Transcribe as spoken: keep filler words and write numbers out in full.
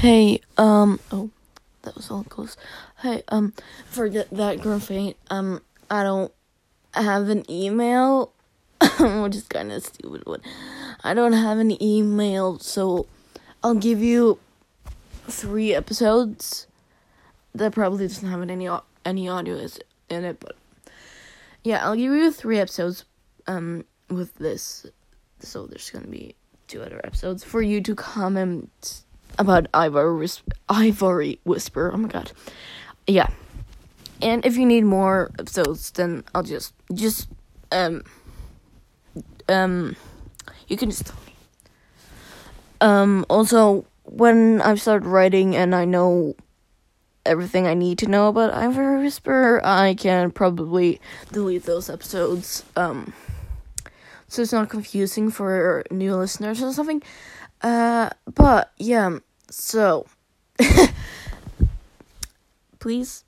Hey, um, oh, that was all close. Hey, um, forget that girl faint. Um, I don't have an email, which is kind of stupid one. I don't have an email, so I'll give you three episodes. That probably doesn't have any any audio in it, but yeah, I'll give you three episodes, um, with this. So there's gonna be two other episodes for you to comment about Ivory Whisper, Ivory Whisper. Oh my god, yeah. And if you need more episodes, then I'll just just um um you can just tell me. Um. Also, when I've started writing and I know everything I need to know about Ivory Whisper, I can probably delete those episodes. Um. So it's not confusing for new listeners or something. Uh, but, yeah, so, please